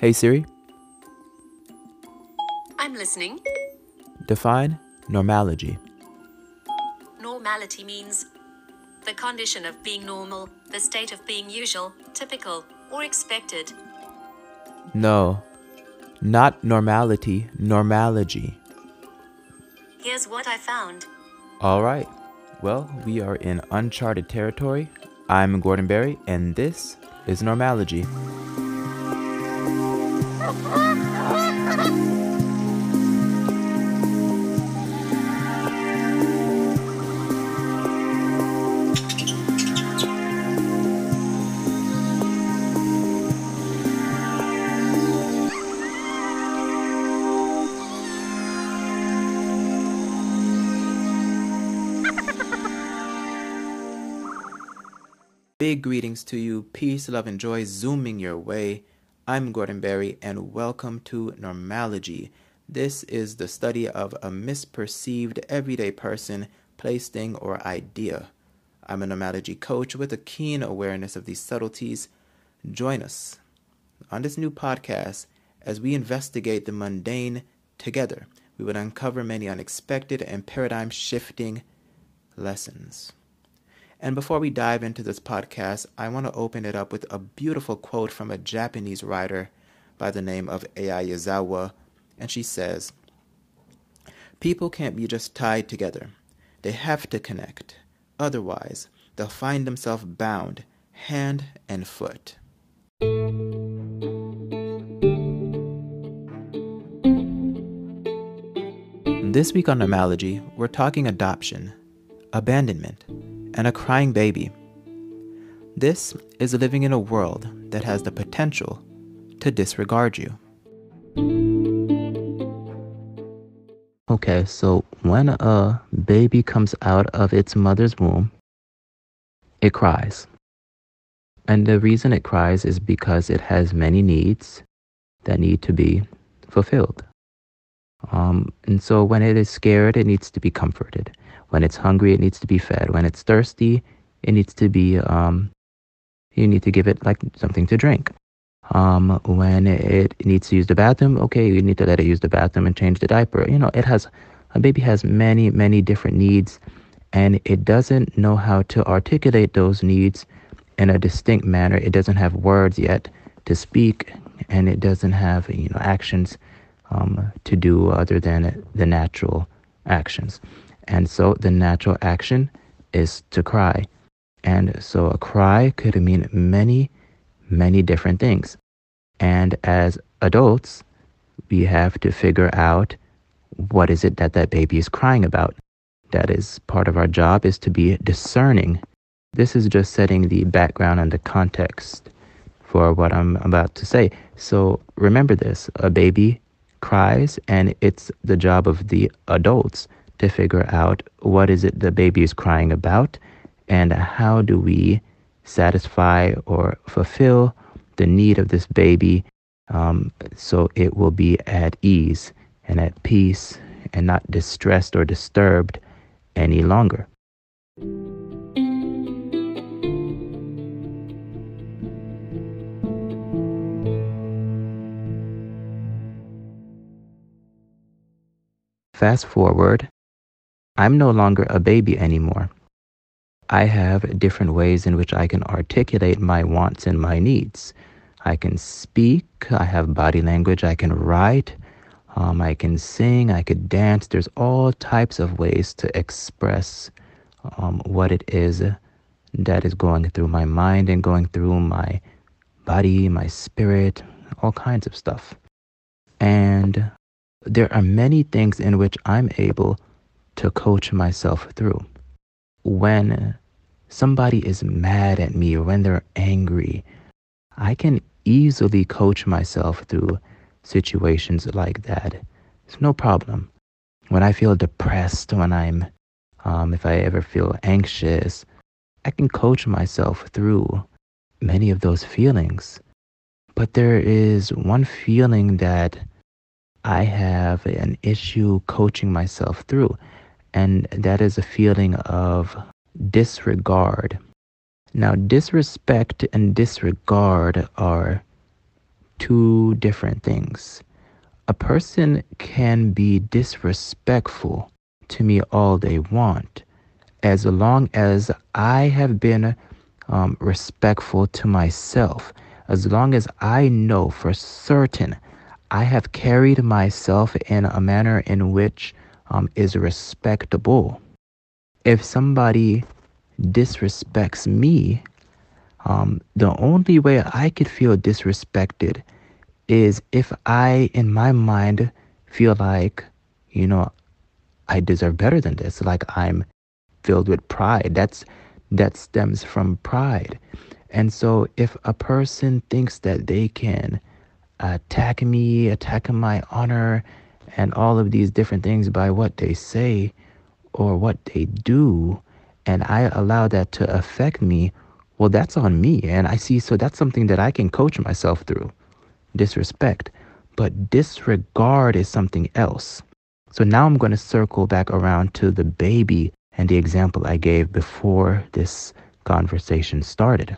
Hey Siri. I'm listening. Define normology. Normality means the condition of being normal, the state of being usual, typical, or expected. No, not normality, normology. Here's what I found. All right. Well, we are in uncharted territory. I'm Gordon Berry, and this is Normology. Big greetings to you, peace, love, and joy zooming your way. I'm Gordon Berry, and welcome to Normology. This is the study of a misperceived everyday person, place, thing, or idea. I'm a Normology coach with a keen awareness of these subtleties. Join us on this new podcast as we investigate the mundane together. We will uncover many unexpected and paradigm-shifting lessons. And before we dive into this podcast, I want to open it up with a beautiful quote from a Japanese writer by the name of Aya Yazawa. And she says, "People can't be just tied together. They have to connect. Otherwise, they'll find themselves bound hand and foot." This week on Normology, we're talking adoption, abandonment, and a crying baby. This is living in a world that has the potential to disregard you. Okay, so when a baby comes out of its mother's womb, it cries. And the reason it cries is because it has many needs that need to be fulfilled. And so when it is scared, it needs to be comforted. When it's hungry, it needs to be fed. When it's thirsty, it needs to be, you need to give it like something to drink. When it needs to use the bathroom, okay, you need to let it use the bathroom and change the diaper. You know, a baby has many, many different needs, and it doesn't know how to articulate those needs in a distinct manner. It doesn't have words yet to speak, and it doesn't have, you know, actions to do other than the natural actions. And so the natural action is to cry. And so a cry could mean many, many different things. And as adults, we have to figure out what is it that that baby is crying about. That is part of our job, is to be discerning. This is just setting the background and the context for what I'm about to say. So remember this, a baby cries, and it's the job of the adults to figure out what is it the baby is crying about, and how do we satisfy or fulfill the need of this baby so it will be at ease and at peace and not distressed or disturbed any longer. Fast forward, I'm no longer a baby anymore. I have different ways in which I can articulate my wants and my needs. I can speak, I have body language, I can write, I can sing, I could dance. There's all types of ways to express what it is that is going through my mind and going through my body, my spirit, all kinds of stuff. And there are many things in which I'm able to coach myself through. When somebody is mad at me or when they're angry, I can easily coach myself through situations like that. It's no problem. When I feel depressed, when I'm, if I ever feel anxious, I can coach myself through many of those feelings. But there is one feeling that I have an issue coaching myself through. And that is a feeling of disregard. Now, disrespect and disregard are two different things. A person can be disrespectful to me all they want, as long as I have been respectful to myself, as long as I know for certain I have carried myself in a manner in which is respectable. If somebody disrespects me, the only way I could feel disrespected is if I, in my mind, feel like, you know, I deserve better than this, like I'm filled with pride. That stems from pride. And so if a person thinks that they can attack me, attack my honor, and all of these different things by what they say or what they do, and I allow that to affect me, well, that's on me. And I see, so that's something that I can coach myself through, disrespect. But disregard is something else. So now I'm going to circle back around to the baby and the example I gave before this conversation started.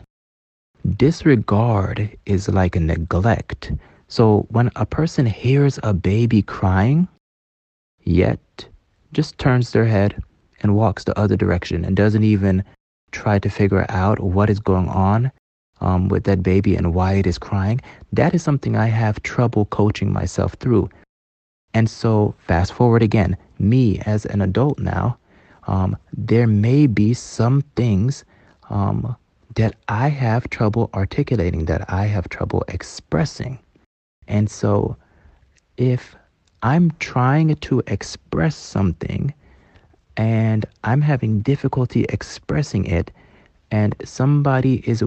Disregard is like a neglect. So when a person hears a baby crying, yet just turns their head and walks the other direction and doesn't even try to figure out what is going on with that baby and why it is crying, that is something I have trouble coaching myself through. And so fast forward again, me as an adult now, there may be some things that I have trouble articulating, that I have trouble expressing. And so if I'm trying to express something and I'm having difficulty expressing it, and somebody is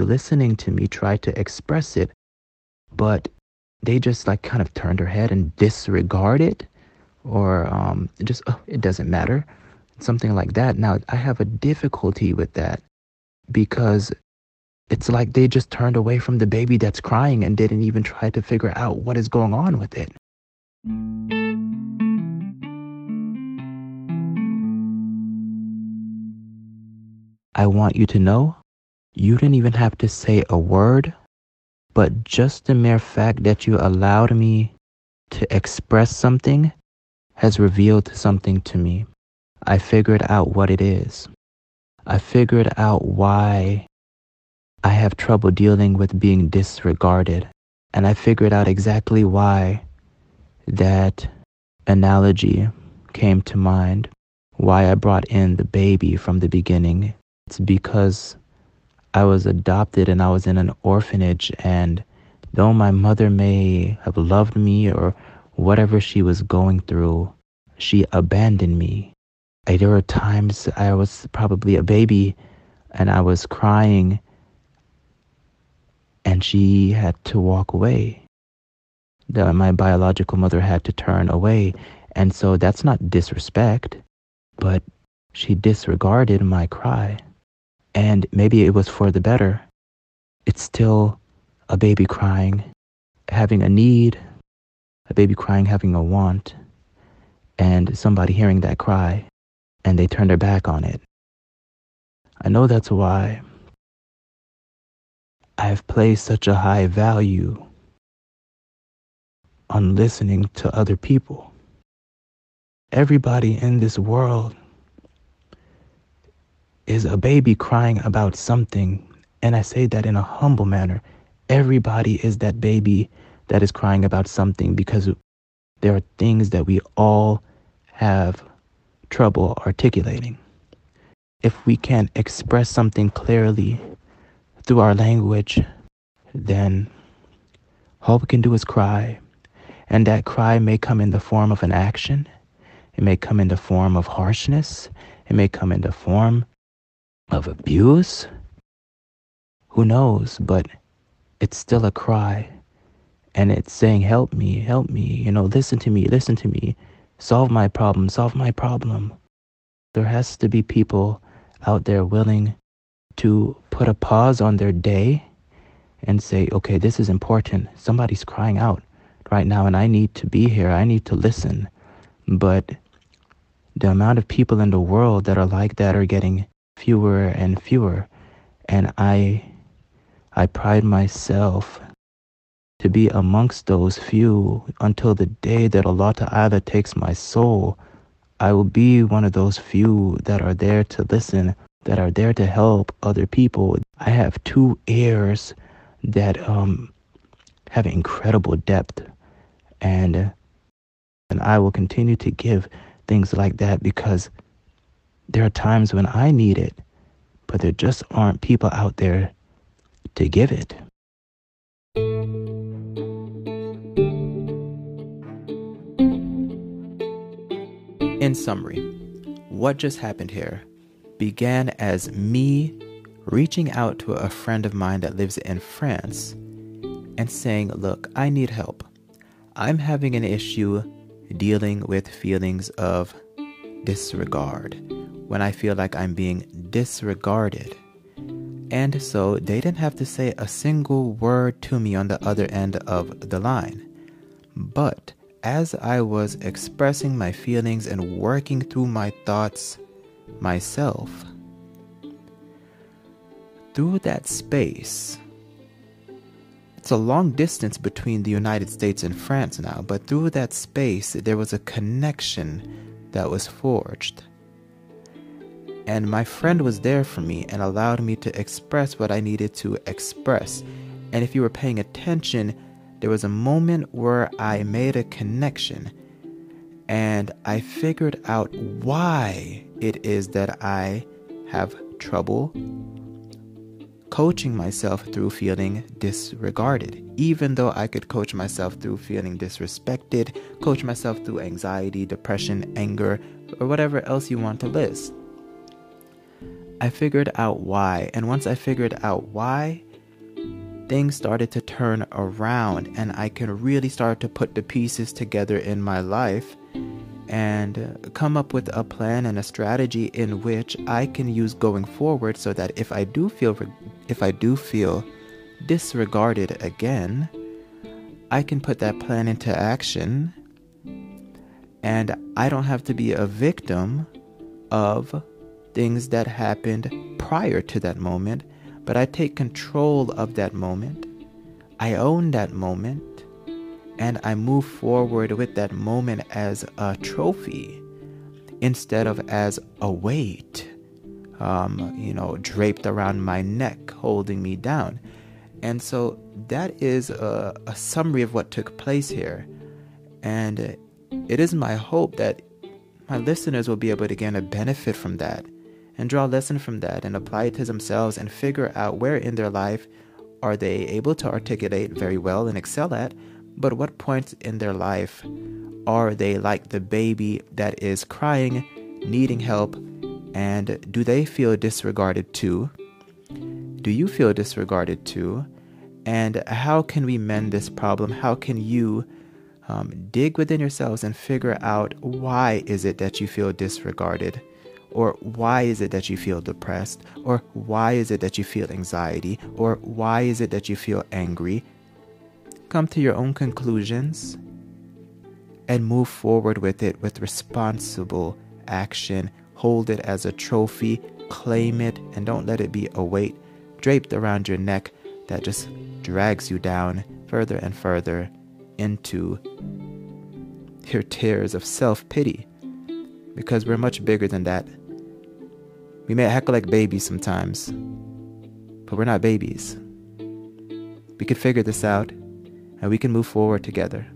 listening to me try to express it, but they just like kind of turn their head and disregard it, or just, oh, it doesn't matter, something like that. Now, I have a difficulty with that, because it's like they just turned away from the baby that's crying and didn't even try to figure out what is going on with it. I want you to know, you didn't even have to say a word, but just the mere fact that you allowed me to express something has revealed something to me. I figured out what it is. I figured out why I have trouble dealing with being disregarded. And I figured out exactly why that analogy came to mind, why I brought in the baby from the beginning. It's because I was adopted and I was in an orphanage, and though my mother may have loved me or whatever she was going through, she abandoned me. There were times I was probably a baby and I was crying, and she had to walk away. My biological mother had to turn away. And so that's not disrespect, but she disregarded my cry. And maybe it was for the better. It's still a baby crying, having a need, a baby crying, having a want, and somebody hearing that cry, and they turn their back on it. I know that's why I have placed such a high value on listening to other people. Everybody in this world is a baby crying about something, and I say that in a humble manner. Everybody is that baby that is crying about something, because there are things that we all have trouble articulating. If we can't express something clearly through our language, then all we can do is cry. And that cry may come in the form of an action. It may come in the form of harshness. It may come in the form of abuse. Who knows? But it's still a cry. And it's saying, help me, help me. You know, listen to me, listen to me. Solve my problem, solve my problem. There has to be people out there willing to put a pause on their day and say, okay, this is important. Somebody's crying out right now and I need to be here. I need to listen. But the amount of people in the world that are like that are getting fewer and fewer. And I pride myself to be amongst those few until the day that Allah Ta'ala takes my soul. I will be one of those few that are there to listen, that are there to help other people. I have two ears that have incredible depth, and I will continue to give things like that because there are times when I need it, but there just aren't people out there to give it. In summary, what just happened here began as me reaching out to a friend of mine that lives in France and saying, look, I need help. I'm having an issue dealing with feelings of disregard, when I feel like I'm being disregarded. And so they didn't have to say a single word to me on the other end of the line. But as I was expressing my feelings and working through my thoughts myself, through that space, it's a long distance between the United States and France now, but through that space, there was a connection that was forged. And my friend was there for me and allowed me to express what I needed to express. And if you were paying attention, there was a moment where I made a connection and I figured out why it is that I have trouble coaching myself through feeling disregarded, even though I could coach myself through feeling disrespected, coach myself through anxiety, depression, anger, or whatever else you want to list. I figured out why, and once I figured out why, things started to turn around and I can really start to put the pieces together in my life and come up with a plan and a strategy in which I can use going forward so that if I do feel disregarded again, I can put that plan into action and I don't have to be a victim of things that happened prior to that moment. But I take control of that moment, I own that moment, and I move forward with that moment as a trophy instead of as a weight, draped around my neck, holding me down. And so that is a summary of what took place here. And it is my hope that my listeners will be able to gain a benefit from that, and draw a lesson from that and apply it to themselves and figure out where in their life are they able to articulate very well and excel at, but what points in their life are they like the baby that is crying, needing help, and do they feel disregarded too? Do you feel disregarded too? And how can we mend this problem? How can you dig within yourselves and figure out why is it that you feel disregarded? Or why is it that you feel depressed? Or why is it that you feel anxiety? Or why is it that you feel angry? Come to your own conclusions and move forward with it with responsible action. Hold it as a trophy, claim it, and don't let it be a weight draped around your neck that just drags you down further and further into your tears of self-pity. Because we're much bigger than that. We may act like babies sometimes, but we're not babies. We can figure this out, and we can move forward together.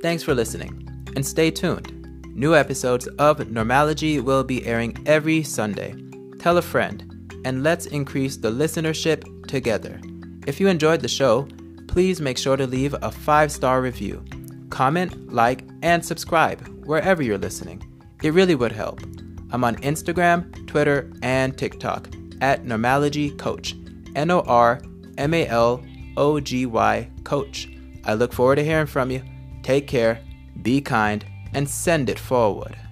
Thanks for listening, and stay tuned. New episodes of Normology will be airing every Sunday. Tell a friend, and let's increase the listenership together. If you enjoyed the show, please make sure to leave a 5-star review. Comment, like, and subscribe wherever you're listening. It really would help. I'm on Instagram, Twitter, and TikTok at NormologyCoach, NORMALOGY Coach. I look forward to hearing from you. Take care, be kind, and send it forward.